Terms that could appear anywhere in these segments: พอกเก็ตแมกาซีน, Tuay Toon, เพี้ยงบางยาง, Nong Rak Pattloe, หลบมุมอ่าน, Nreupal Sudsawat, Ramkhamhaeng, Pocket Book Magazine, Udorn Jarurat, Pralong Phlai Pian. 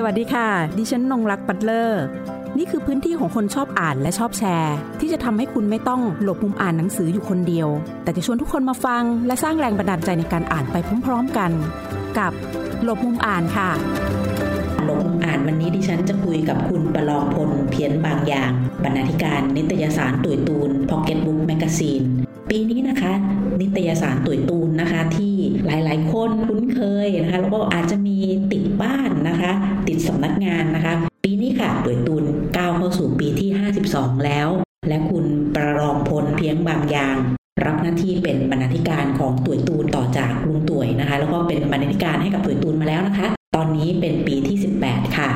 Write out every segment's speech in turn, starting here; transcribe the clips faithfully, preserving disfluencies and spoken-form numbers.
สวัสดีค่ะดิฉันนงรักปัตเลอร์นี่คือพื้นที่ของคนชอบอ่านและชอบแชร์ที่จะทำให้คุณไม่ต้องหลบมุมอ่านหนังสืออยู่คนเดียวแต่จะชวนทุกคนมาฟังและสร้างแรงบันดาลใจในการอ่านไปพร้อมๆกันกับหลบมุมอ่านค่ะหลบมุมอ่านวันนี้ดิฉันจะคุยกับคุณประลองพลเพียรบางอย่างบรรณาธิการนิตยสารตุ๋ยตูน Pocket Book Magazine ปีนี้นะคะนิตยสารตุ๋ยตูนนะคะที่หลายๆคนคุ้นเคยนะคะแล้วก็อาจจะมีติดบ้านนะคะติดสำนักงานนะคะปีนี้ค่ะตุ๋ยตูนก้าวเข้าสู่ปีที่ห้าสิบสองแล้วและคุณประลองพลเพียรบางอย่างรับหน้าที่เป็นบรรณาธิการของตุ๋ยตูนต่อจากลุงตุ๋ยนะคะแล้วก็เป็นบรรณาธิการให้กับตุ๋ยตูนมาแล้วนะคะตอนนี้เป็นปีที่สิบแปดค่ะ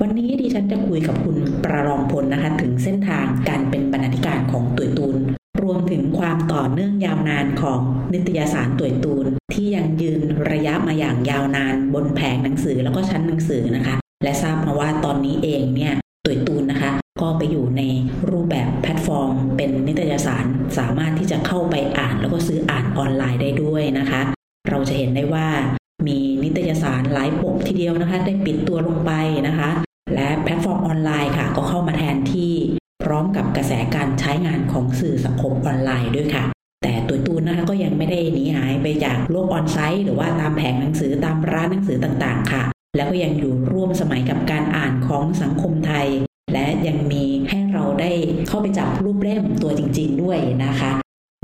วันนี้ดิฉันจะคุยกับคุณประลองพลนะคะถึงเส้นทางการเป็นบรรณาธิการของตุ๋ยตูนรวมถึงความต่อเนื่องยาวนานของนิตยสารตุ๋ยตูนที่ยังยืนระยะมาอย่างยาวนานบนแผงหนังสือแล้วก็ชั้นหนังสือนะคะและทราบมาว่าตอนนี้เองเนี่ยตุ๋ยตูนนะคะก็ไปอยู่ในรูปแบบแพลตฟอร์มเป็นนิตยสารสามารถที่จะเข้าไปอ่านแล้วก็ซื้ออ่านออนไลน์ได้ด้วยนะคะเราจะเห็นได้ว่ามีนิตยสารหลายปกทีเดียวนะคะได้ปิดตัวลงไปนะคะและแพลตฟอร์มออนไลน์ค่ะก็เข้ามาแทนที่พร้อมกับกระแสการใช้งานของสื่อสังคมออนไลน์ด้วยค่ะแต่ตุ๋ยตูนนะคะก็ยังไม่ได้หนีหายไปจากโลกออนไซต์หรือว่าตามแผงหนังสือตามร้านหนังสือต่างๆค่ะแล้วก็ยังอยู่ร่วมสมัยกับการอ่านของสังคมไทยและยังมีให้เราได้เข้าไปจับรูปเล่มตัวจริงๆด้วยนะคะ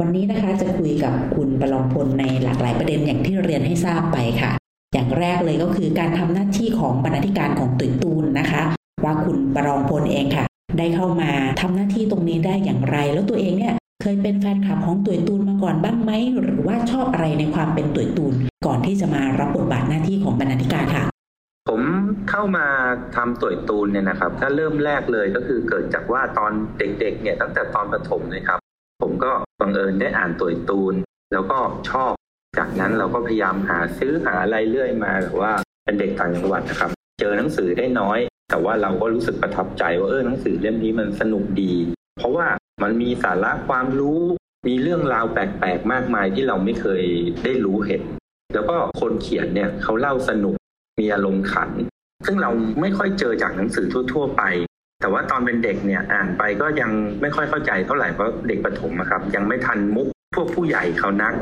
วันนี้นะคะจะคุยกับคุณประลองพลในหลากหลายประเด็นอย่างที่เรียนให้ทราบไปค่ะอย่างแรกเลยก็คือการทำหน้าที่ของบรรณาธิการของตุ๋ยตูนนะคะว่าคุณประลองพลเองค่ะได้เข้ามาทำหน้าที่ตรงนี้ได้อย่างไรแล้วตัวเองเนี่ยเคยเป็นแฟนคลับของตุ๋ยตูนมาก่อนบ้างไหมหรือว่าชอบอะไรในความเป็นตุ๋ยตูนก่อนที่จะมารับบทบาทหน้าที่ของบรรณาธิการค่ะผมเข้ามาทำตุ๋ยตูนเนี่ยนะครับถ้าเริ่มแรกเลยก็คือเกิดจากว่าตอนเด็กๆเนี่ยตั้งแต่ตอนประถมนะครับผมก็บังเอิญได้อ่านตุ๋ยตูนแล้วก็ชอบจากนั้นเราก็พยายามหาซื้อหาอะไรเรื่อยมาแบบว่าเป็นเด็กต่างจังหวัดนะครับเจอหนังสือได้น้อยแต่ว่าเราก็รู้สึกประทับใจว่าเออหนังสือเล่มนี้มันสนุกดีเพราะว่ามันมีสาระความรู้มีเรื่องราวแปลกๆมากมายที่เราไม่เคยได้รู้เห็นแล้วก็คนเขียนเนี่ยเขาเล่าสนุกมีอารมณ์ขันซึ่งเราไม่ค่อยเจอจากหนังสือทั่วๆไปแต่ว่าตอนเป็นเด็กเนี่ยอ่านไปก็ยังไม่ค่อยเข้าใจเท่าไหร่เพราะเด็กประถมนะครับยังไม่ทันมุกพวกผู้ใหญ่เขานัก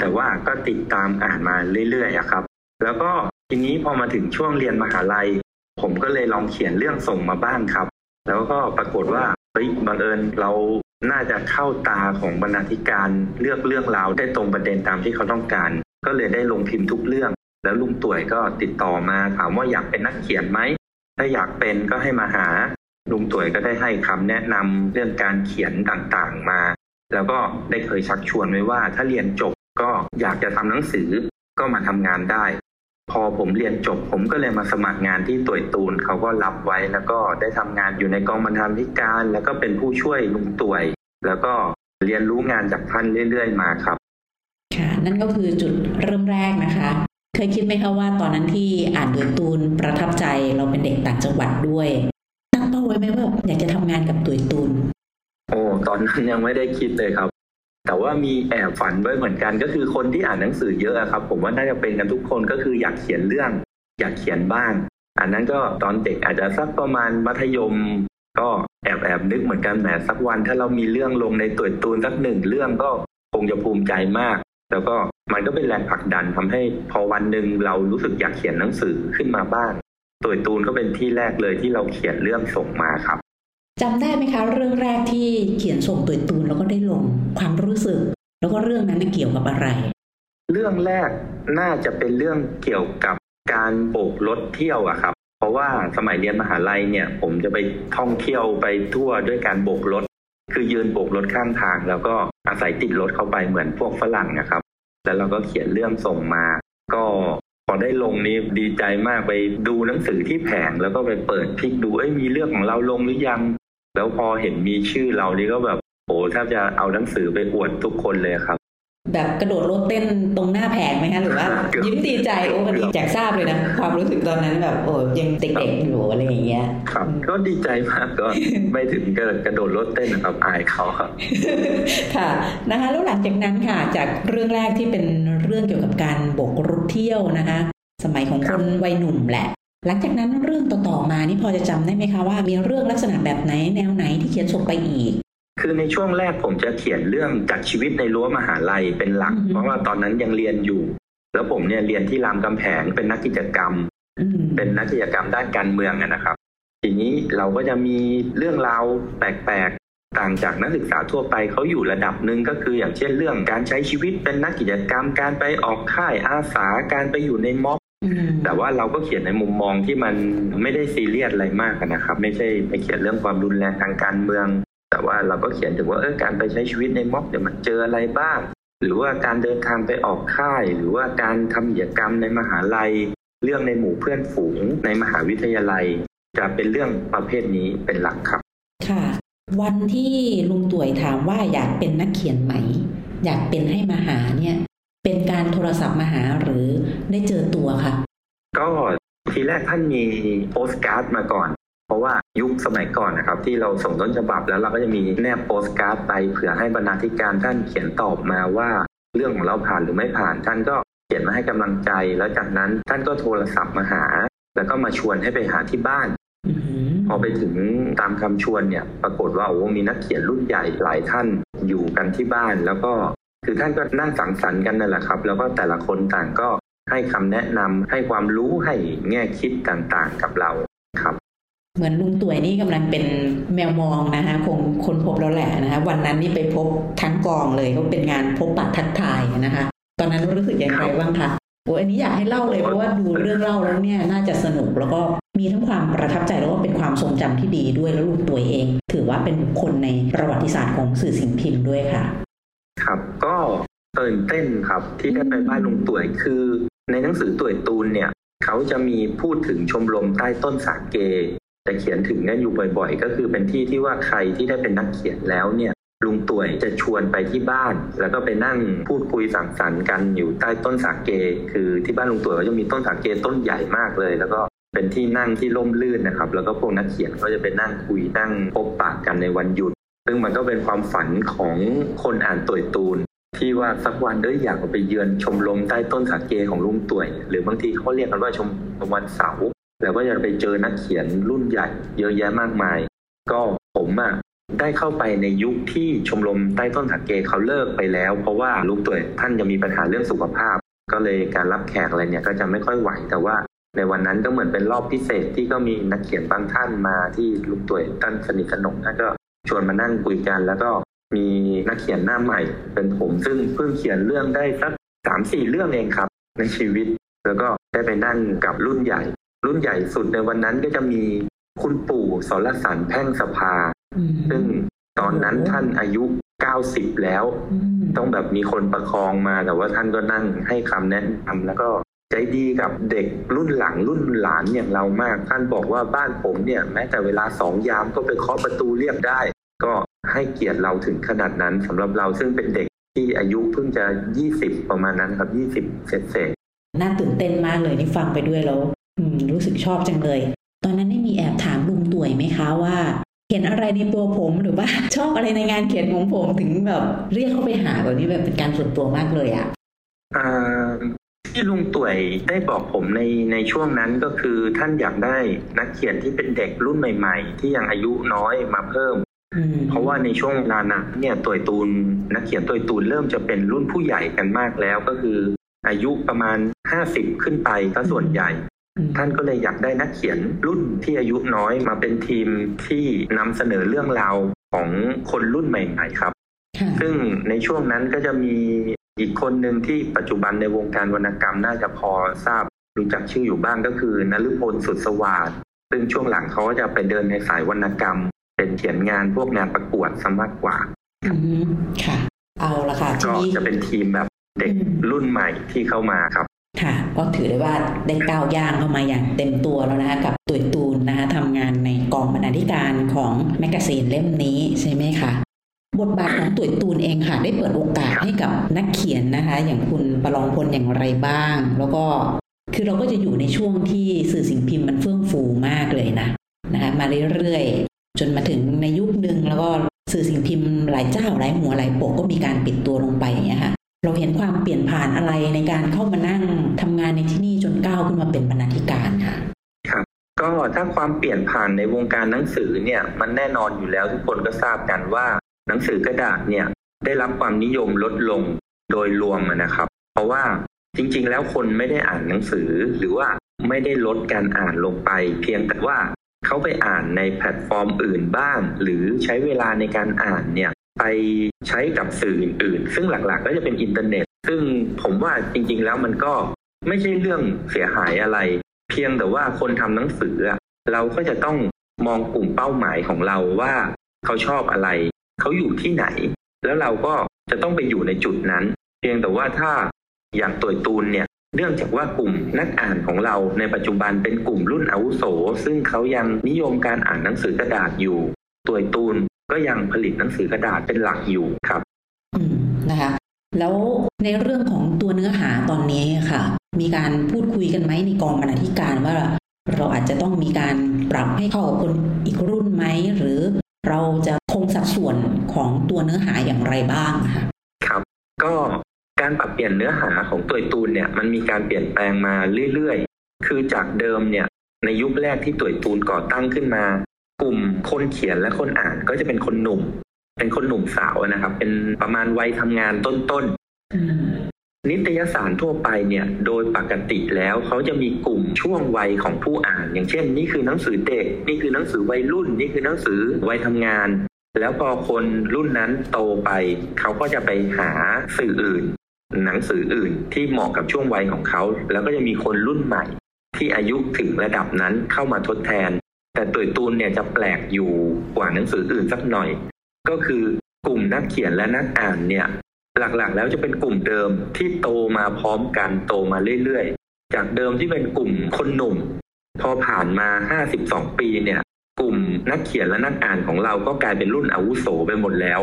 แต่ว่าก็ติดตามอ่านมาเรื่อยๆครับแล้วก็ทีนี้พอมาถึงช่วงเรียนมหาลัยผมก็เลยลองเขียนเรื่องส่งมาบ้างครับแล้วก็ปรากฏว่าเฮ้ยบังเอิญเราน่าจะเข้าตาของบรรณาธิการเลือกเรื่องราวได้ตรงประเด็นตามที่เขาต้องการก็เลยได้ลงพิมพ์ทุกเรื่องแล้วลุงตุ๋ยก็ติดต่อมาถามว่าอยากเป็นนักเขียนไหมถ้าอยากเป็นก็ให้มาหาลุงตุ๋ยก็ได้ให้คำแนะนำเรื่องการเขียนต่างๆมาแล้วก็ได้เคยชักชวนไว้ว่าถ้าเรียนจบก็อยากจะทำหนังสือก็มาทำงานได้พอผมเรียนจบผมก็เลยมาสมัครงานที่ตุ๋ยตูนเขาก็รับไว้แล้วก็ได้ทำงานอยู่ในกองบรรณาธิการแล้วก็เป็นผู้ช่วยลุงตุ๋ยแล้วก็เรียนรู้งานจากท่านเรื่อยๆมาครับค่ะนั่นก็คือจุดเริ่มแรกนะคะเคยคิดไหมคะว่าตอนนั้นที่อ่านตุ๋ยตูนประทับใจเราเป็นเด็กต่างจังหวัดด้วยตั้งเป้าไว้ไหมว่าอยากจะทำงานกับตุ๋ยตูนโอ้ตอนนั้นยังไม่ได้คิดเลยครับแต่ว่ามีแอบฝันไว้เหมือนกันก็คือคนที่อ่านหนังสือเยอะครับผมว่าน่าจะเป็นกันทุกคนก็คืออยากเขียนเรื่องอยากเขียนบ้างอันนั้นก็ตอนเด็กอาจจะสักประมาณมัธยมก็แอบแอบนึกเหมือนกันแหมสักวันถ้าเรามีเรื่องลงในตุ๋ยตูนสักหนึ่งเรื่องก็คงจะภูมิใจมากแล้วก็มันก็เป็นแรงผลักดันทำให้พอวันหนึ่งเรารู้สึกอยากเขียนหนังสือขึ้นมาบ้างตุ๋ยตูนก็เป็นที่แรกเลยที่เราเขียนเรื่องส่งมาครับจำได้ไหมคะเรื่องแรกที่เขียนส่งตุ๋ยตูนแล้วก็ได้ลงความรู้สึกแล้วก็เรื่องนั้นเกี่ยวกับอะไรเรื่องแรกน่าจะเป็นเรื่องเกี่ยวกับการโบกรถเที่ยวอะครับเพราะว่าสมัยเรียนมหาลัยเนี่ยผมจะไปท่องเที่ยวไปทั่วด้วยการโบกรถคือยืนโบกรถข้างทางแล้วก็อาศัยติดรถเข้าไปเหมือนพวกฝรั่งนะครับแล้วเราก็เขียนเรื่องส่งมาก็พอได้ลงนี่ดีใจมากไปดูหนังสือที่แผงแล้วก็ไปเปิดคลิกดูเอ้ยมีเรื่องของเราลงหรือยังแล้วพอเห็นมีชื่อเรานี่ก็แบบโอ้แทบจะเอาหนังสือไปอวดทุกคนเลยครับแบบกระโดดโลดเต้นตรงหน้าแผงไหมคะหรือว่ายิ้มดีใจโอ้ดีจากทราบเลยนะความรู้สึกตอนนั้นแบบโอ้ยังเด็กๆอยู่อะไรอย่างเงี้ยครับก็ดีใจมากก็ไม่ถึงกระโดดโลดเต้นนะครับอายเขาครับค่ะนะคะแล้วหลังจากนั้นค่ะจากเรื่องแรกที่เป็นเรื่องเกี่ยวกับการโบกรถเที่ยวนะคะสมัยของคนวัยหนุ่มแหละ หลังจากนั้นเรื่องต่อๆมานี่พอจะจำได้ไหมคะว่ามีเรื่องลักษณะแบบไหนแนวไหนที่เขียนส่งไปอีกคือในช่วงแรกผมจะเขียนเรื่องจากชีวิตในรั้วมหาลัยเป็นหลักเพราะว่าตอนนั้นยังเรียนอยู่แล้วผมเนี่ยเรียนที่รามคำแหงเป็นนักกิจกรรมเป็นนักกิจกรรมด้านการเมืองนะครับทีนี้เราก็จะมีเรื่องราวแปลกๆต่างจากนักศึกษาทั่วไปเขาอยู่ระดับหนึ่งก็คืออย่างเช่นเรื่องการใช้ชีวิตเป็นนักกิจกรรมการไปออกค่ายอาสาการไปอยู่ในม็อบแต่ว่าเราก็เขียนในมุมมองที่มันไม่ได้ซีเรียสอะไรมากนะครับไม่ใช่ไปเขียนเรื่องความรุนแรงทางการเมืองแต่ว่าเราก็เขียนถึงว่าเออการไปใช้ชีวิตในม็อบเดี๋ยวมันเจออะไรบ้างหรือว่าการเดินทางไปออกค่ายหรือว่าการทำกิจกรรมในมหาลัยเรื่องในหมู่เพื่อนฝูงในมหาวิทยาลัยจะเป็นเรื่องประเภทนี้เป็นหลักครับค่ะวันที่ลุงต่วยถามว่าอยากเป็นนักเขียนไหมอยากเป็นให้มาหาเนี่ยเป็นการโทรศัพท์มาหาหรือได้เจอตัวค่ะก็ทีแรกท่านมีโปสการ์ดมาก่อนเพราะว่ายุคสมัยก่อนนะครับที่เราส่งต้นฉบับแล้วเราก็จะมีแนบโปสการ์ดไปเผื่อให้บรรณาธิการท่านเขียนตอบมาว่าเรื่องของเราผ่านหรือไม่ผ่านท่านก็เขียนมาให้กำลังใจแล้วจากนั้นท่านก็โทรศัพท์มาหาแล้วก็มาชวนให้ไปหาที่บ้าน mm-hmm. พอไปถึงตามคำชวนเนี่ยปรากฏว่าโอ้มีนักเขียนรุ่นใหญ่หลายท่านอยู่กันที่บ้านแล้วก็คือท่านก็นั่งสังสรรค์กันนั่นแหละครับแล้วก็แต่ละคนต่างก็ให้คำแนะนำให้ความรู้ให้แง่คิดต่างๆกับเราครับเหมือนลุงต่วยนี่กำลังเป็นแมวมองนะคะคงคนพบแล้วแหละนะคะวันนั้นนี่ไปพบทั้งกองเลยก็เป็นงานพบปะทักทายนะคะตอนนั้นรู้สึกอย่างไรบ้างคะโอ้อันนี้อยากให้เล่าเลยเพราะว่าดูเรื่องเล่าแล้วเนี่ยน่าจะสนุกแล้วก็มีทั้งความประทับใจแล้วก็เป็นความทรงจำที่ดีด้วยแล้วลุงต่วยเองถือว่าเป็นบุคคลในประวัติศาสตร์ของสื่อสิ่งพิมพ์ด้วยค่ะครับก็ตื่นเต้นครับที่ได้ไปบ้านลุงต่วยคือในหนังสือต่วยตูนเนี่ยเขาจะมีพูดถึงชมรมใต้ต้นสาเกแต่เขียนถึงกันอยู่บ่อยๆก็คือเป็นที่ที่ว่าใครที่ได้เป็นนักเขียนแล้วเนี่ยลุงต่วยจะชวนไปที่บ้านแล้วก็ไปนั่งพูดคุยสังสรรค์กันอยู่ใต้ต้นสาเกคือที่บ้านลุงต่วยก็จะมีต้นสาเกต้นใหญ่มากเลยแล้วก็เป็นที่นั่งที่ร่มรื่นนะครับแล้วก็พวกนักเขียนก็จะไปนั่งคุยนั่งพบปะกันในวันหยุดซึ่งมันก็เป็นความฝันของคนอ่านต่วยตูนที่ว่าสักวันเอ้ยอยากไปเยือนชมรมใต้ต้นสาเกของลุงต่วยหรือบางทีเขาเรียกกันว่าชมรมวันเสาร์แล้วก็จะไปเจอนักเขียนรุ่นใหญ่เยอะแยะมากมายก็ผมอ่ะได้เข้าไปในยุคที่ชมรมใต้ต้นสาเกเขาเลิกไปแล้วเพราะว่าลุงต่วยท่านจะมีปัญหาเรื่องสุขภาพก็เลยการรับแขกอะไรเนี่ยก็จะไม่ค่อยไหวแต่ว่าในวันนั้นก็เหมือนเป็นรอบพิเศษที่ก็มีนักเขียนบางท่านมาที่ลุงต่วยท่านสนิทสนมท่านก็ชวนมานั่งคุยกันแล้วก็มีนักเขียนหน้าใหม่เป็นผมซึ่งเพิ่งเขียนเรื่องได้สัก สามถึงสี่ เรื่องเองครับในชีวิตแล้วก็ได้ไปนั่งกับรุ่นใหญ่รุ่นใหญ่สุดในวันนั้นก็จะมีคุณปู่สรสารแพ่งสภาซึ่งตอนนั้นท่านอายุเก้าสิบแล้วต้องแบบมีคนประคองมาแต่ว่าท่านก็นั่งให้คำแนะนำแล้วก็ใจดีกับเด็กรุ่นหลังรุ่นหลานอย่างเรามากท่านบอกว่าบ้านผมเนี่ยแม้แต่เวลาสองยามก็ไปเคาะประตูเรียกได้ก็ให้เกียรติเราถึงขนาดนั้นสำหรับเราซึ่งเป็นเด็กที่อายุเพิ่งจะยี่สิบประมาณนั้นครับยี่สิบเศษๆน่าตื่นเต้นมากเลยนี่ฟังไปด้วยแล้วรู้สึกชอบจังเลยตอนนั้นได้มีแอบถามลุงต่วยไหมคะว่าเห็นอะไรในตัวผมหรือว่าชอบอะไรในงานเขียนของผมถึงแบบเรียกเข้าไปหาแบบนี้แบบเป็นการส่วนตัวมากเลยอ่ะที่ลุงต่วยได้บอกผมในในช่วงนั้นก็คือท่านอยากได้นักเขียนที่เป็นเด็กรุ่นใหม่ๆที่ยังอายุน้อยมาเพิ่มเพราะว่าในช่วงเวลานั้นเนี่ยต่วยตูนนักเขียนต่วยตูนเริ่มจะเป็นรุ่นผู้ใหญ่กันมากแล้วก็คืออายุประมาณห้าสิบขึ้นไปก็ส่วนใหญ่ท่านก็เลยอยากได้นักเขียนรุ่นที่อายุน้อยมาเป็นทีมที่นำเสนอเรื่องราวของคนรุ่นใหม่ๆครับซึ่งในช่วงนั้นก็จะมีอีกคนหนึ่งที่ปัจจุบันในวงการวรรณกรรมน่าจะพอทราบรู้จักชื่ออยู่บ้างก็คือนฤพลสุดสวัสดิ์ซึ่งช่วงหลังเขาก็จะไปเดินในสายวรรณกรรมเป็นเขียนงานพวกงานประกวดซะมากกว่าค่ะเอาละค่ะก็จะเป็นทีมแบบเด็กรุ่นใหม่ที่เข้ามาครับค่ะก็ถือได้ว่าได้ก้าวย่างเข้ามาอย่างเต็มตัวแล้วนะคะกับต่วยตูนนะคะทำงานในกองบรรณาธิการของแมกกาซีนเล่มนี้ใช่ไหมคะบทบาทของต่วยตูนเองค่ะได้เปิดโอกาสให้กับนักเขียนนะคะอย่างคุณประลองพลอย่างไรบ้างแล้วก็คือเราก็จะอยู่ในช่วงที่สื่อสิ่งพิมพ์มันเฟื่องฟูมากเลยนะนะคะมาเรื่อยๆจนมาถึงในยุคนึงแล้วก็สื่อสิ่งพิมพ์หลายเจ้าหลายหัวหลายปกก็มีการปิดตัวลงไปอย่างเงี้ยค่ะเราเห็นความเปลี่ยนผ่านอะไรในการเข้ามานั่งทำงานในที่นี่จนก้าวขึ้นมาเป็นบรรณาธิการค่ะครับ ก็ถ้าความเปลี่ยนผ่านในวงการหนังสือเนี่ยมันแน่นอนอยู่แล้วทุกคนก็ทราบกันว่าหนังสือกระดาษเนี่ยได้รับความนิยมลดลงโดยรวมนะครับเพราะว่าจริงๆแล้วคนไม่ได้อ่านหนังสือหรือว่าไม่ได้ลดการอ่านลงไปเพียงแต่ว่าเขาไปอ่านในแพลตฟอร์มอื่นบ้างหรือใช้เวลาในการอ่านเนี่ยไปใช้กับสื่ออื่นซึ่งหลักๆก็จะเป็นอินเทอร์เน็ตซึ่งผมว่าจริงๆแล้วมันก็ไม่ใช่เรื่องเสียหายอะไรเพียงแต่ว่าคนทำหนังสือเราก็จะต้องมองกลุ่มเป้าหมายของเราว่าเขาชอบอะไรเขาอยู่ที่ไหนแล้วเราก็จะต้องไปอยู่ในจุดนั้นเพียงแต่ว่าถ้าอย่างตัวตูนเนี่ยเนื่องจากว่ากลุ่มนักอ่านของเราในปัจจุบันเป็นกลุ่มรุ่นอาวุโสซึ่งเขายังนิยมการอ่านหนังสือกระดาษอยู่ตัวตูนก็ยังผลิตหนังสือกระดาษเป็นหลักอยู่ครับอืมนะคะแล้วในเรื่องของตัวเนื้อหาตอนนี้ค่ะมีการพูดคุยกันไหมในกองบรรณาธิการว่าเราอาจจะต้องมีการปรับให้เข้ากับคนอีกรุ่นไหมหรือเราจะคงสัดส่วนของตัวเนื้อหาอย่างไรบ้างค่ะครับก็การปรับเปลี่ยนเนื้อหาของตัวตูนเนี่ยมันมีการเปลี่ยนแปลงมาเรื่อยๆคือจากเดิมเนี่ยในยุคแรกที่ตัวตูนก่อตั้งขึ้นมากลุ่มคนเขียนและคนอ่านก็จะเป็นคนหนุ่มเป็นคนหนุ่มสาวนะครับเป็นประมาณวัยทำงานต้นๆนิตยสารทั่วไปเนี่ยโดยปกติแล้วเขาจะมีกลุ่มช่วงวัยของผู้อ่านอย่างเช่นนี่คือหนังสือเด็กนี่คือหนังสือวัยรุ่นนี่คือหนังสือวัยทำงานแล้วพอคนรุ่นนั้นโตไปเขาก็จะไปหาสื่ออื่นหนังสืออื่นที่เหมาะกับช่วงวัยของเขาแล้วก็จะมีคนรุ่นใหม่ที่อายุถึงระดับนั้นเข้ามาทดแทนแต่ตัวตูนเนี่ยจะแปลกอยู่กว่าหนังสืออื่นสักหน่อยก็คือกลุ่มนักเขียนและนักอ่านเนี่ยหลักๆแล้วจะเป็นกลุ่มเดิมที่โตมาพร้อมกันโตมาเรื่อยๆจากเดิมที่เป็นกลุ่มคนหนุ่มพอผ่านมาห้าสิบสองปีเนี่ยกลุ่มนักเขียนและนักอ่านของเราก็กลายเป็นรุ่นอาวุโสไปหมดแล้ว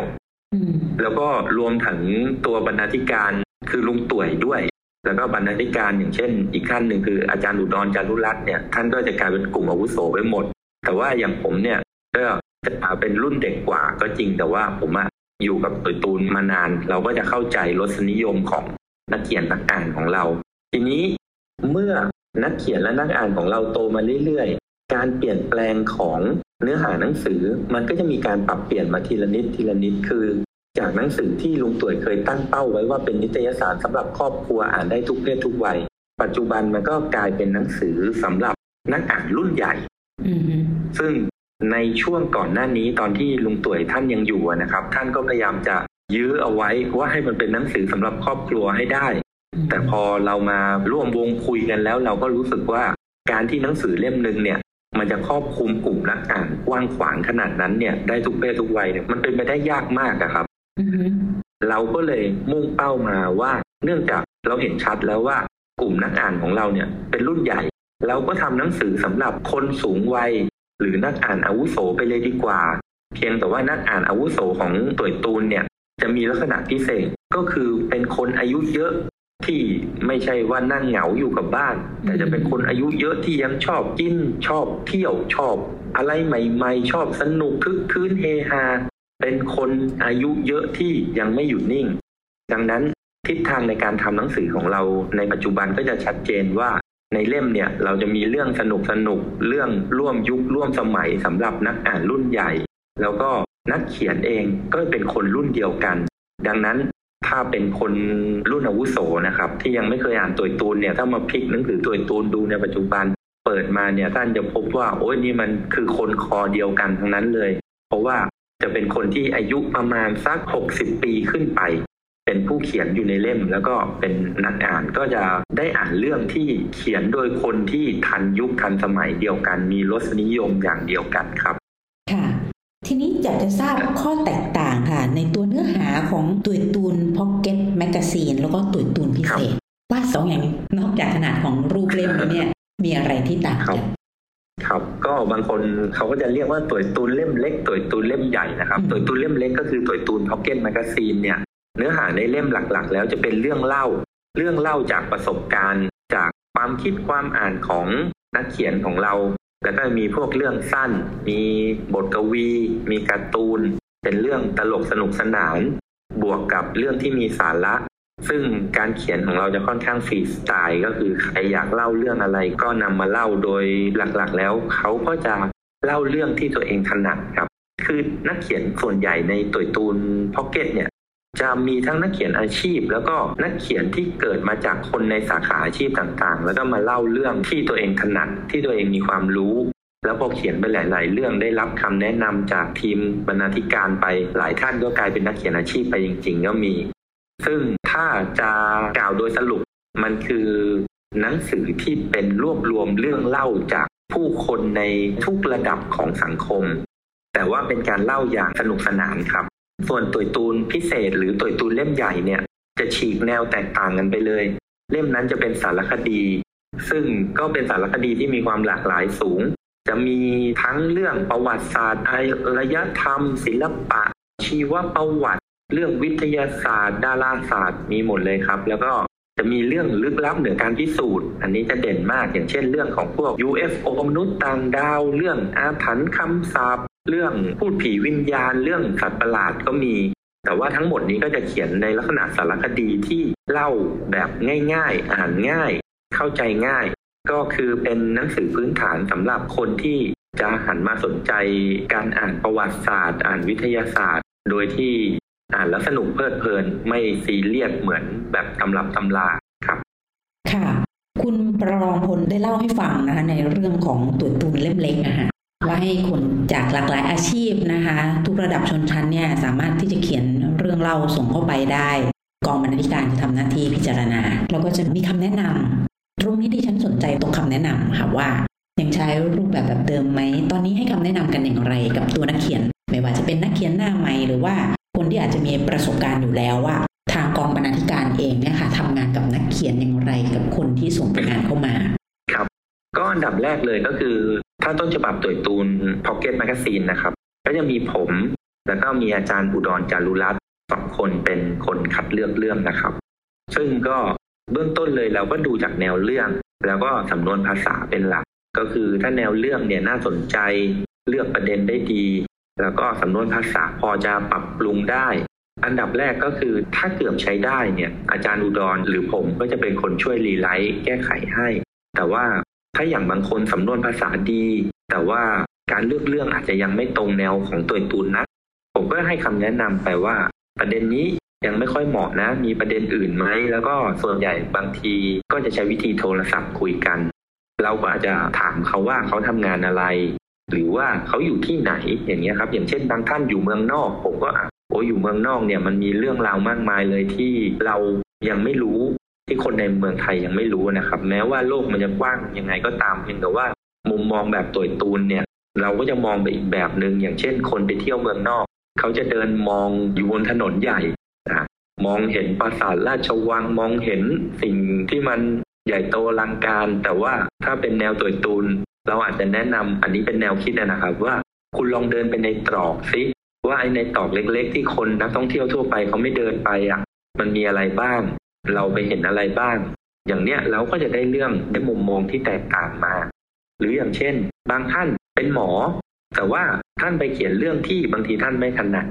แล้วก็รวมถึงตัวบรรณาธิการคือลุงต่วยด้วยแล้วก็บรรณาธิการอย่างเช่นอีกขั้นหนึ่งคืออาจารย์อุดรจารุรัตน์เนี่ยท่านก็จะกลายเป็นกลุ่มอาวุโสไปหมดแต่ว่าอย่างผมเนี่ยก็จะเป็นรุ่นเด็กกว่าก็จริงแต่ว่าผมอะอยู่กับตัวตูนมานานเราก็จะเข้าใจรสนิยมของนักเขียนนักอ่านของเราทีนี้เมื่อนักเขียนและนักอ่านของเราโตมาเรื่อยๆการเปลี่ยนแปลงของเนื้อหาหนังสือมันก็จะมีการปรับเปลี่ยนมาทีละนิดทีละนิดคือจากหนังสือที่ลุงต่วยเคยตั้งเป้าไว้ว่าเป็นนิตยสารสำหรับครอบครัวอ่านได้ทุกเพศทุกวัยปัจจุบันมันก็กลายเป็นหนังสือสำหรับนักอ่านรุ่นใหญ่ mm-hmm. ซึ่งในช่วงก่อนหน้านี้ตอนที่ลุงต่วยท่านยังอยู่นะครับท่านก็พยายามจะยื้อเอาไว้ว่าให้มันเป็นหนังสือสำหรับครอบครัวให้ได้ mm-hmm. แต่พอเรามาร่วมวงคุยกันแล้วเราก็รู้สึกว่าการที่หนังสือเล่มนึงเนี่ยมันจะครอบคลุมกลุ่มนักอ่านกว้างขวางขนาดนั้นเนี่ยได้ทุกเพศทุกวัยเนี่ยมันเป็นไปได้ยากมากครับเราก็เลยมุ่งเป้ามาว่าเนื่องจากเราเห็นชัดแล้วว่ากลุ่มนักอ่านของเราเนี่ยเป็นรุ่นใหญ่เราก็ทำหนังสือสำหรับคนสูงวัยหรือนักอ่านอาวุโสไปเลยดีกว่าเพียงแต่ว่านักอ่านอาวุโสของตัวตูนเนี่ยจะมีลักษณะพิเศษก็คือเป็นคนอายุเยอะที่ไม่ใช่ว่านั่งเหงาอยู่กับบ้านแต่จะเป็นคนอายุเยอะที่ยังชอบกินชอบเที่ยวชอบอะไรใหม่ๆชอบสนุกคึกคืนเฮฮาเป็นคนอายุเยอะที่ยังไม่อยู่นิ่งดังนั้นทิศทางในการทำหนังสือของเราในปัจจุบันก็จะชัดเจนว่าในเล่มเนี่ยเราจะมีเรื่องสนุกสนุกเรื่องร่วมยุคร่วมสมัยสำหรับนักอ่านรุ่นใหญ่แล้วก็นักเขียนเองก็เป็นคนรุ่นเดียวกันดังนั้นถ้าเป็นคนรุ่นอาวุโสนะครับที่ยังไม่เคยอ่านตัวตูนเนี่ยถ้ามาพลิกหนังสือตัวตูนดูในปัจจุบันเปิดมาเนี่ยท่านจะพบว่าโอ้ยนี่มันคือคนคอเดียวกันทั้งนั้นเลยเพราะว่าจะเป็นคนที่อายุประมาณสักหกสิบปีขึ้นไปเป็นผู้เขียนอยู่ในเล่มแล้วก็เป็นนักอ่านก็จะได้อ่านเรื่องที่เขียนโดยคนที่ทันยุคทันสมัยเดียวกันมีรสนิยมอย่างเดียวกันครับค่ะทีนี้อยากจะทราบข้อแตกต่างค่ะในตัวเนื้อหาของตัวตูน Pocket Magazine แล้วก็ตัวตูนพิเศษว่าสองอย่างนอกจากขนาดของรูปเล่มแล้วเนี่ยมีอะไรที่ต่างกันครับก็บางคนเขาก็จะเรียกว่าตัวตูนเล่มเล็กตัวตูนเล่มใหญ่นะครับตัวตูนเล่มเล็กก็คือตัวตูน Pocket Magazine เนี่ยเนื้อหาในเล่มหลักๆแล้วจะเป็นเรื่องเล่าเรื่องเล่าจากประสบการณ์จากความคิดความอ่านของนักเขียนของเราแล้วก็มีพวกเรื่องสั้นมีบทกวีมีการ์ตูนเป็นเรื่องตลกสนุกสนานบวกกับเรื่องที่มีสาระ ซึ่งการเขียนของเราจะค่อนข้างฟรีสไตล์ก็คือใครอยากเล่าเรื่องอะไรก็นำมาเล่าโดยหลักๆแล้วเขาก็จะเล่าเรื่องที่ตัวเองถนัดครับคือนักเขียนส่วนใหญ่ในตุ่ยตูนพ็อกเก็ตเนี่ยจะมีทั้งนักเขียนอาชีพแล้วก็นักเขียนที่เกิดมาจากคนในสาขาอาชีพต่างๆแล้วก็มาเล่าเรื่องที่ตัวเองถนัดที่ตัวเองมีความรู้แล้วพอเขียนไปหลายๆเรื่องได้รับคำแนะนำจากทีมบรรณาธิการไปหลายท่านก็กลายเป็นนักเขียนอาชีพไปจริงๆก็มีซึ่งถ้าจะกล่าวโดยสรุปมันคือหนังสือที่เป็นรวบรวมเรื่องเล่าจากผู้คนในทุกระดับของสังคมแต่ว่าเป็นการเล่าอย่างสนุกสนานครับส่วนตุ่ยตูนพิเศษหรือตุ่ยตูนเล่มใหญ่เนี่ยจะฉีกแนวแตกต่างกันไปเลยเล่มนั้นจะเป็นสารคดีซึ่งก็เป็นสารคดีที่มีความหลากหลายสูงจะมีทั้งเรื่องประวัติศาสตร์อารยธรรมศิลปะชีวประวัติเรื่องวิทยาศาสตร์ดาราศาสตร์มีหมดเลยครับแล้วก็จะมีเรื่องลึกลับเหนือการพิสูจน์อันนี้จะเด่นมากอย่างเช่นเรื่องของพวก ยู เอฟ โอ มนุษย์ต่างดาวเรื่องอาถรรพ์คำสาปเรื่องพูดผีวิญญาณเรื่องสัตว์ประหลาดก็มีแต่ว่าทั้งหมดนี้ก็จะเขียนในลักษณะสารคดีที่เล่าแบบง่ายๆอ่านง่ายเข้าใจง่ายก็คือเป็นหนังสือพื้นฐานสำหรับคนที่จะหันมาสนใจการอ่านประวัติศาสตร์อ่านวิทยาศาสตร์โดยที่อ่านแล้วสนุกเพลิดเพลินไม่ซีเรียสเหมือนแบบตำรับตำราครับค่ะคุณประลองพลได้เล่าให้ฟังนะคะในเรื่องของตุ่ยตูนเล่มเล็กนะคะว่าให้คนจากหลากหลายอาชีพนะคะทุกระดับชนชั้นเนี่ยสามารถที่จะเขียนเรื่องเล่าส่งเข้าไปได้กองบรรณาธิการจะทำหน้าที่พิจารณาแล้วก็จะมีคำแนะนำตรงนี้ดิฉันสนใจตรงคำแนะนำค่ะว่ายังใช้รูปแบบแบบเดิมไหมตอนนี้ให้คำแนะนำกันอย่างไรกับตัวนักเขียนไม่ว่าจะเป็นนักเขียนหน้าใหม่หรือว่าคนที่อาจจะมีประสบการณ์อยู่แล้วว่าทางกองบรรณาธิการเองเนี่ยค่ะทำงานกับนักเขียนอย่างไรกับคนที่ส่งผลงานเข้ามาครับก็อันดับแรกเลยก็คือถ้าต้นฉบับตุ่ยตูน Pocket Magazine นะครับก็จะมีผมแล้วก็มีอาจารย์อุดรจารุรัตน์สองคนเป็นคนคัดเลือกเรื่องนะครับซึ่งก็เบื้องต้นเลยเราก็ดูจากแนวเรื่องแล้วก็สำนวนภาษาเป็นหลักก็คือถ้าแนวเรื่องเนี่ยน่าสนใจเลือกประเด็นได้ดีแล้วก็สำนวนภาษาพอจะปรับปรุงได้อันดับแรกก็คือถ้าเกือบใช้ได้เนี่ยอาจารย์อุดรหรือผมก็จะเป็นคนช่วยรีไลท์แก้ไขให้แต่ว่าถ้าอย่างบางคนสำนวนภาษาดีแต่ว่าการเลือกเรื่องอาจจะยังไม่ตรงแนวของตุ่ยตูนนักผมก็ให้คำแนะนำไปว่าประเด็นนี้ยังไม่ค่อยเหมาะนะมีประเด็นอื่นไหมแล้วก็ส่วนใหญ่บางทีก็จะใช้วิธีโทรศัพท์คุยกันเราก็อาจจะถามเขาว่าเขาทำงานอะไรหรือว่าเขาอยู่ที่ไหนอย่างเงี้ยครับอย่างเช่นบางท่านอยู่เมืองนอกผมก็อ่ะโอ้อยู่เมืองนอกเนี่ยมันมีเรื่องราวมากมายเลยที่เรายังไม่รู้ที่คนในเมืองไทยยังไม่รู้นะครับแม้ว่าโลกมันจะกว้างยังไงก็ตามเพียงแต่ว่ามุมมองแบบตุ่ยตูนเนี่ยเราก็จะมองไปอีกแบบนึงอย่างเช่นคนไปเที่ยวเมืองนอกเขาจะเดินมองอยู่บนถนนใหญ่นะมองเห็นปราสาทราชวังมองเห็นสิ่งที่มันใหญ่โตอลังการแต่ว่าถ้าเป็นแนวตุ่ยตูนเราอาจจะแนะนำอันนี้เป็นแนวคิดนะครับว่าคุณลองเดินไปในตรอกซิว่าไอ้ในตรอกเล็กๆที่คนนักท่องเที่ยวทั่วไปเขาไม่เดินไปอ่ะมันมีอะไรบ้างเราไปเห็นอะไรบ้างอย่างเนี้ยเราก็จะได้เรื่องได้มุมมองที่แตกต่างมาหรืออย่างเช่นบางท่านเป็นหมอแต่ว่าท่านไปเขียนเรื่องที่บางทีท่านไม่ถนัด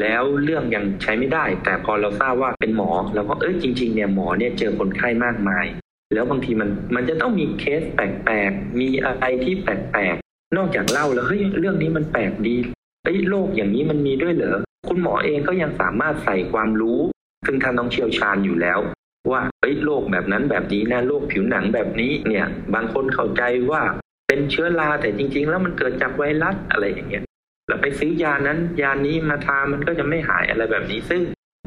แล้วเรื่องยังใช้ไม่ได้แต่พอเราทราบว่าเป็นหมอเราก็เออจริงๆเนี่ยหมอเนี่ยเจอคนไข้มากมายแล้วบางทีมันมันจะต้องมีเคสแปลกๆมีอะไรที่แปลกๆนอกจากเล่าแล้วเฮ้ยเรื่องนี้มันแปลกดีไอ้โรคอย่างนี้มันมีด้วยเหรอคุณหมอเองก็ยังสามารถใส่ความรู้ซึ่งท่านต้องเชี่ยวชาญอยู่แล้วว่าเฮ้ยโรคแบบนั้นแบบนี้นะโรคผิวหนังแบบนี้เนี่ยบางคนเข้าใจว่าเป็นเชื้อราแต่จริงๆแล้วมันเกิดจากไวรัสอะไรอย่างเงี้ยเราไปซื้อยานั้นยานี้มาทามันก็จะไม่หายอะไรแบบนี้ซึ่ง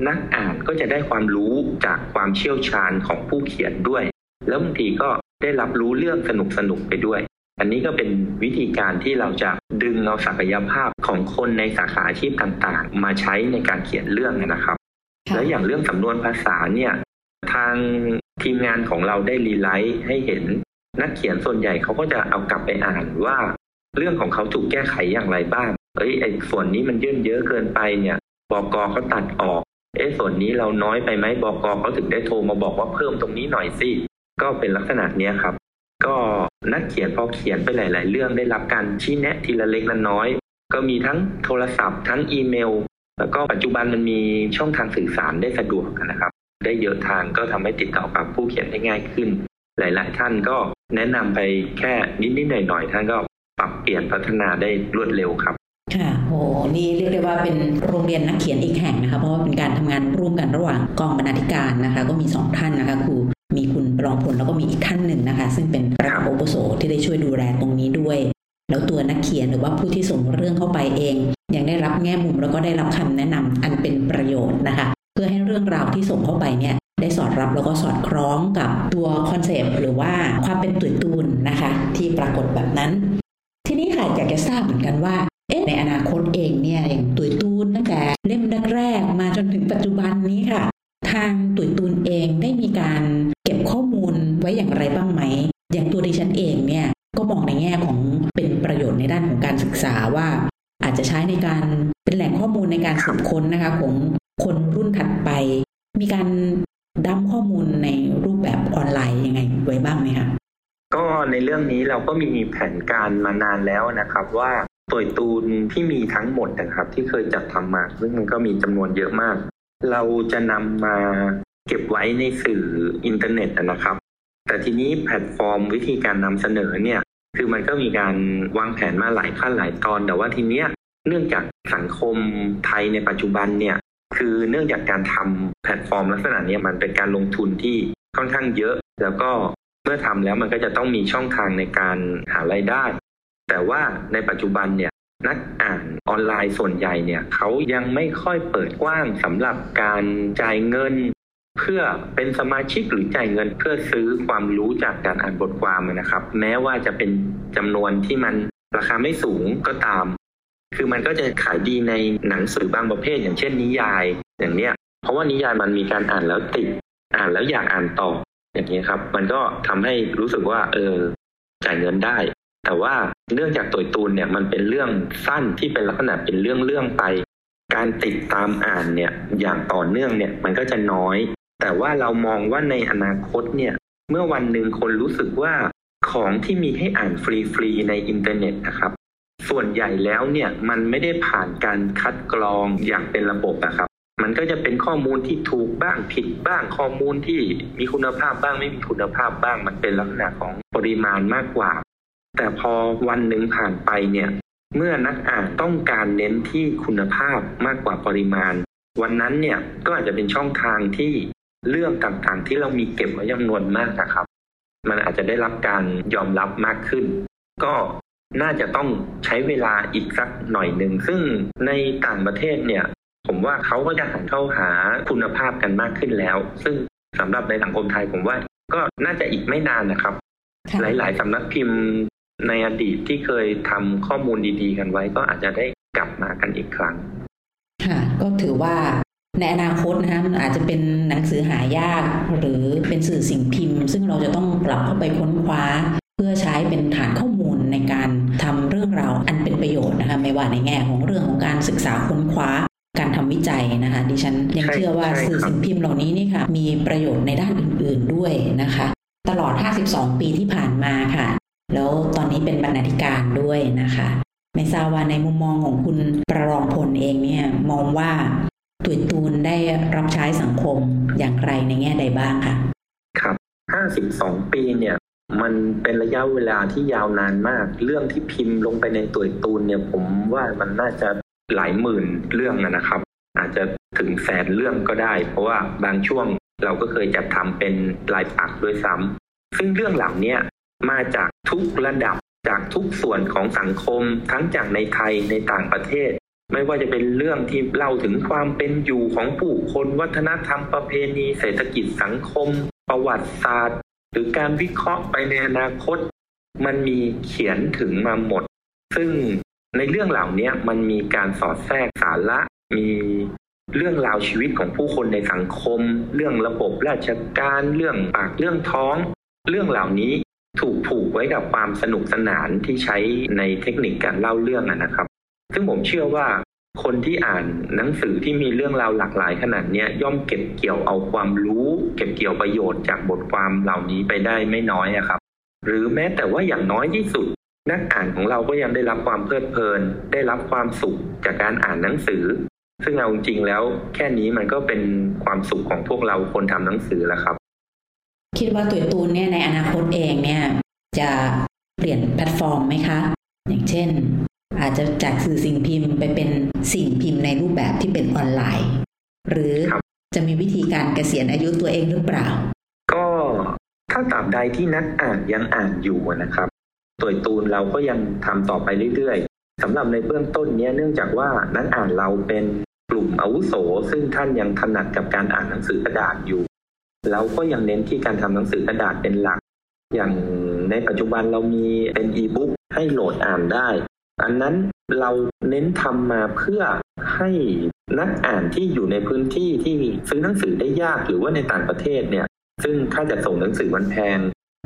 นักอ่านก็จะได้ความรู้จากความเชี่ยวชาญของผู้เขียนด้วยแล้วบางทีก็ได้รับรู้เรื่องสนุกๆไปด้วยอันนี้ก็เป็นวิธีการที่เราจะดึงเอาศักยภาพของคนในสาขาอาชีพต่างๆมาใช้ในการเขียนเรื่องนะครับแล้วอย่างเรื่องสำนวนภาษาเนี่ยทางทีมงานของเราได้รีไลท์ให้เห็นนักเขียนส่วนใหญ่เขาก็จะเอากลับไปอ่านว่าเรื่องของเขาถูกแก้ไขอย่างไรบ้างเอ้ยไอ้ส่วนนี้มันยื่นเยอะเกินไปเนี่ยบก.เขาตัดออกเอ้ส่วนนี้เราน้อยไปไหมบก.เขาถึงได้โทรมาบอกว่าเพิ่มตรงนี้หน่อยสิก็เป็นลักษณะเนี้ยครับก็นักเขียนพอเขียนไปหลายๆเรื่องได้รับการชี้แนะทีละเล็กละน้อยก็มีทั้งโทรศัพท์ทั้งอีเมลแล้วก็ปัจจุบันมันมีช่องทางสื่อสารได้สะดวกนะครับ ได้เยอะทางก็ทำให้ติดต่อกับผู้เขียนได้ง่ายขึ้นหลายๆท่านก็แนะนำไปแค่นิดๆหน่อยๆท่านก็ปรับเปลี่ยนพัฒนาได้รวดเร็วครับค่ะโอ้นี่เรียกได้ว่าเป็นโรงเรียนนักเขียนอีกแห่งนะคะเพราะว่าเป็นการทำงานร่วมกันระหว่างกองบรรณาธิการนะคะก็มีสองท่านนะคะครูมีคุณประลองผลแล้วก็มีอีกท่านหนึ่งนะคะซึ่งเป็นประธานอุปโสที่ได้ช่วยดูแลตรงนี้ด้วยแล้วตัวนักเขียนหรือว่าผู้ที่ส่งเรื่องเข้าไปเองยังได้รับแง่มุมแล้วก็ได้รับคำแนะนำอันเป็นประโยชน์นะคะเพื่อให้เรื่องราวที่ส่งเข้าไปเนี่ยได้สอดรับแล้วก็สอดคล้องกับตัวคอนเซปต์หรือว่าความเป็นตัวตูนนะคะที่ปรากฏแบบนั้นทีนี้ค่ะอยากจะทราบเหมือนกันว่าเอ๊ะในอนาคตเองเนี่ยอย่างตัวตูนตั้งแต่เล่มแรกๆมาจนถึงปัจจุบันนี้ค่ะทางตัวตูนเองได้มีการเก็บข้อมูลไว้อย่างไรบ้างไหมอย่างตัวดิฉันเองเนี่ยก็มองในแง่ของเป็นประโยชน์ในด้านของการศึกษาว่าอาจจะใช้ในการเป็นแหล่งข้อมูลในการสืบค้นนะคะของคนรุ่นถัดไปมีการดั้มข้อมูลในรูปแบบออนไลน์ยังไงไว้บ้างไหมคะก็ในเรื่องนี้เราก็มีแผนการมานานแล้วนะครับว่าตัวตูนที่มีทั้งหมดนะครับที่เคยจัดทำมาซึ่งมันก็มีจำนวนเยอะมากเราจะนำมาเก็บไว้ในสื่ออินเทอร์เน็ตนะครับแต่ทีนี้แพลตฟอร์มวิธีการนำเสนอเนี่ยคือมันก็มีการวางแผนมาหลายขั้นหลายตอนแต่ว่าทีเนี้ยเนื่องจากสังคมไทยในปัจจุบันเนี่ยคือเนื่องจากการทำแพลตฟอร์มลักษณะนี้มันเป็นการลงทุนที่ค่อนข้างเยอะแล้วก็เมื่อทำแล้วมันก็จะต้องมีช่องทางในการหารายได้แต่ว่าในปัจจุบันเนี่ยนักอ่านออนไลน์ส่วนใหญ่เนี่ยเขายังไม่ค่อยเปิดกว้างสำหรับการจ่ายเงินเพื่อเป็นสมาชิกหรือจ่ายเงินเพื่อซื้อความรู้จากการอ่านบทความนะครับแม้ว่าจะเป็นจำนวนที่มันราคาไม่สูงก็ตามคือมันก็จะขายดีในหนังสือบางประเภทอย่างเช่นนิยายอย่างเนี้ยเพราะว่านิยายมันมีการอ่านแล้วติดอ่านแล้วอยากอ่านต่ออย่างนี้ครับมันก็ทำให้รู้สึกว่าเออจ่ายเงินได้แต่ว่าเรื่องจากตัวตูนเนี่ยมันเป็นเรื่องสั้นที่เป็นลักษณะเป็นเรื่องเรื่องไปการติดตามอ่านเนี่ยอย่างต่อเนื่องเนี่ยมันก็จะน้อยแต่ว่าเรามองว่าในอนาคตเนี่ยเมื่อวันหนึ่งคนรู้สึกว่าของที่มีให้อ่านฟรีๆในอินเทอร์เน็ตนะครับส่วนใหญ่แล้วเนี่ยมันไม่ได้ผ่านการคัดกรองอย่างเป็นระบบนะครับมันก็จะเป็นข้อมูลที่ถูกบ้างผิดบ้างข้อมูลที่มีคุณภาพบ้างไม่มีคุณภาพบ้างมันเป็นลักษณะของปริมาณมากกว่าแต่พอวันหนึ่งผ่านไปเนี่ยเมื่อนักอ่านต้องการเน้นที่คุณภาพมากกว่าปริมาณวันนั้นเนี่ยก็อาจจะเป็นช่องทางที่เรื่องต่างๆที่เรามีเก็บไว้จำนวนมากนะครับมันอาจจะได้รับการยอมรับมากขึ้นก็น่าจะต้องใช้เวลาอีกสักหน่อยหนึ่งซึ่งในต่างประเทศเนี่ยผมว่าเขาก็จะหันเข้าหาคุณภาพกันมากขึ้นแล้วซึ่งสำหรับในสังคมไทยผมว่าก็น่าจะอีกไม่นานนะครับหลายๆสำนักพิมพ์ในอดีตที่เคยทำข้อมูลดีๆกันไว้ก็อาจจะได้กลับมากันอีกครั้งค่ะก็ถือว่าในอนาคตนะคะมันอาจจะเป็นหนังสือหายากหรือเป็นสื่อสิ่งพิมพ์ซึ่งเราจะต้องกลับเข้าไปค้นคว้าเพื่อใช้เป็นฐานข้อมูลในการทำเรื่องราวอันเป็นประโยชน์นะคะไม่ว่าในแง่ของเรื่องของการศึกษาค้นคว้าการทำวิจัยนะคะดิฉันยังเชื่อว่าสื่อสิ่งพิมพ์เหล่านี้นี่ค่ะมีประโยชน์ในด้านอื่นๆด้วยนะคะตลอดห้าสิบสองปีที่ผ่านมาค่ะแล้วตอนนี้เป็นบรรณาธิการด้วยนะคะไม่ทราบว่าในมุมมองของคุณประลองพลเองเนี่ยมองว่าตัวตูนได้รับใช้สังคมอย่างไรในแง่ใดบ้างค่ะครับห้าสิบสองปีเนี่ยมันเป็นระยะเวลาที่ยาวนานมากเรื่องที่พิมพ์ลงไปในตัวตูนเนี่ยผมว่ามันน่าจะหลายหมื่นเรื่องนะครับอาจจะถึงแสนเรื่องก็ได้เพราะว่าบางช่วงเราก็เคยจัดทำเป็นลายปักด้วยซ้ำซึ่งเรื่องเหล่านี้มาจากทุกระดับจากทุกส่วนของสังคมทั้งจากในไทยในต่างประเทศไม่ว่าจะเป็นเรื่องที่เล่าถึงความเป็นอยู่ของผู้คนวัฒนธรรมประเพณีเศรษฐกิจสังคมประวัติศาสตร์หรือการวิเคราะห์ไปในอนาคตมันมีเขียนถึงมาหมดซึ่งในเรื่องเหล่านี้มันมีการสอดแทรกสาระมีเรื่องราวชีวิตของผู้คนในสังคมเรื่องระบบราชการเรื่องปากเรื่องท้องเรื่องเหล่านี้ถูกผูกไว้กับความสนุกสนานที่ใช้ในเทคนิคการเล่าเรื่องนะครับซึ่งผมเชื่อว่าคนที่อ่านหนังสือที่มีเรื่องราวหลากหลายขนาดนี้ย่อมเก็บเกี่ยวเอาความรู้เก็บเกี่ยวประโยชน์จากบทความเหล่านี้ไปได้ไม่น้อยครับหรือแม้แต่ว่าอย่างน้อยที่สุดนักอ่านของเราก็ยังได้รับความเพลิดเพลินได้รับความสุขจากการอ่านหนังสือ ซึ่งเอาจริงแล้วแค่นี้มันก็เป็นความสุขของพวกเราคนทำหนังสือแล้วครับคิดว่าตุ๋ยตูนเนี่ยในอนาคตเองเนี่ยจะเปลี่ยนแพลตฟอร์มไหมคะอย่างเช่นอาจจะจากสื่อสิ่งพิมพ์ไปเป็นสิ่งพิมพ์ในรูปแบบที่เป็นออนไลน์หรือจะมีวิธีการเกษียณอายุตัวเองหรือเปล่าก็ถ้าตราบใดที่นักอ่านยังอ่านอยู่นะครับตุ๋ยตูนเราก็ยังทำต่อไปเรื่อยๆสำหรับในเบื้องต้นเนี่ยเนื่องจากว่านักอ่านเราเป็นกลุ่มอาวุโสซึ่งท่านยังถนัดกับการอ่านหนังสือกระดาษอยู่เราก็ยังเน้นที่การทำหนังสือกระดาษเป็นหลักอย่างในปัจจุบันเรามีเป็นอีบุ๊กให้โหลดอ่านได้อันนั้นเราเน้นทำมาเพื่อให้นักอ่านที่อยู่ในพื้นที่ที่ซื้อหนังสือได้ยากหรือว่าในต่างประเทศเนี่ยซึ่งค่าจัดส่งหนังสือมันแพง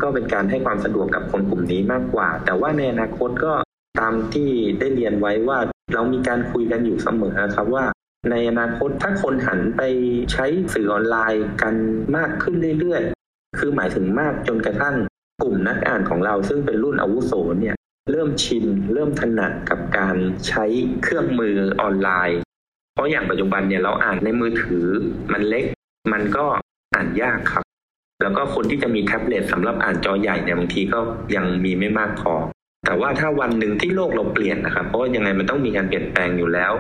ก็เป็นการให้ความสะดวกกับคนกลุ่มนี้มากกว่าแต่ว่าในอนาคตก็ตามที่ได้เรียนไว้ว่าเรามีการคุยกันอยู่เสมอครับว่าในอนาคตถ้าคนหันไปใช้สื่อออนไลน์กันมากขึ้นเรื่อยๆคือหมายถึงมากจนกระทั่งกลุ่มนักอ่านของเราซึ่งเป็นรุ่นอาวุโสเนี่ยเริ่มชินเริ่มถนัดกับการใช้เครื่องมือออนไลน์เพราะอย่างปัจจุบันเนี่ยเราอ่านในมือถือมันเล็กมันก็อ่านยากครับแล้วก็คนที่จะมีแท็บเล็ตสำหรับอ่านจอใหญ่เนี่ยบางทีก็ยังมีไม่มากพอแต่ว่าถ้าวันหนึ่งที่โลกเราเปลี่ยนนะครับเพราะยังไงมันต้องมีการเปลี่ยนแปลงอยู่แล้ว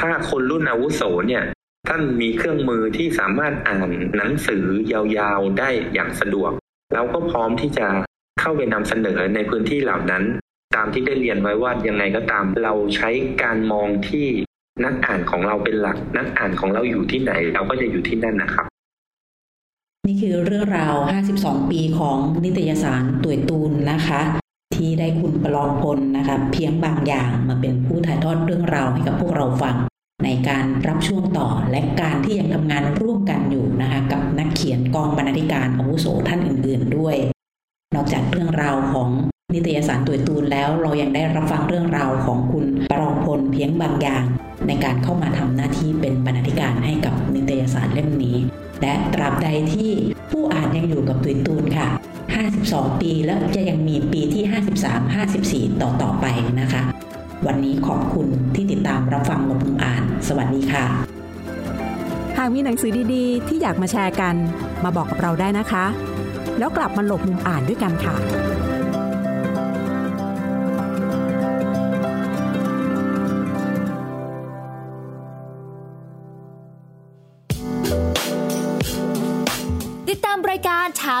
ถ้าคนรุ่นอาวุโสเนี่ยท่านมีเครื่องมือที่สามารถอ่านหนังสือยาวๆได้อย่างสะดวกเราก็พร้อมที่จะเข้าไปนำเสนอในพื้นที่เหล่านั้นตามที่ได้เรียนไว้ว่ายังไงก็ตามเราใช้การมองที่นักอ่านของเราเป็นหลักนักอ่านของเราอยู่ที่ไหนเราก็จะอยู่ที่นั่นนะครับนี่คือเรื่องราวห้าสิบสองปีของนิตยสารตุ๋ยตูนนะคะที่ได้คุณประลองพลนะคะเพียงบางอย่างมาเป็นผู้ถ่ายทอดเรื่องราวให้กับพวกเราฟังในการรับช่วงต่อและการที่ยังทำงานร่วมกันอยู่นะคะกับนักเขียนกองบรรณาธิการอาวุโสท่านอื่นๆด้วยนอกจากเรื่องราวของนิตยสารตุ๋ยตูนแล้วเรายังได้รับฟังเรื่องราวของคุณประลองพลเพียงบางอย่างในการเข้ามาทำหน้าที่เป็นบรรณาธิการให้กับนิตยสารเล่มนี้และตราบใดที่ผู้อ่านยังอยู่กับตุ๋ยตูนค่ะห้าสิบสองปีแล้วจะยังมีปีที่ห้าสิบสาม ห้าสิบสี่ต่อต่อไปนะคะวันนี้ขอบคุณที่ติดตามรับฟังกับผมอ่านสวัสดีค่ะหากมีหนังสือดีๆที่อยากมาแชร์กันมาบอกกับเราได้นะคะแล้วกลับมาหลบมุมอ่านด้วยกันค่ะท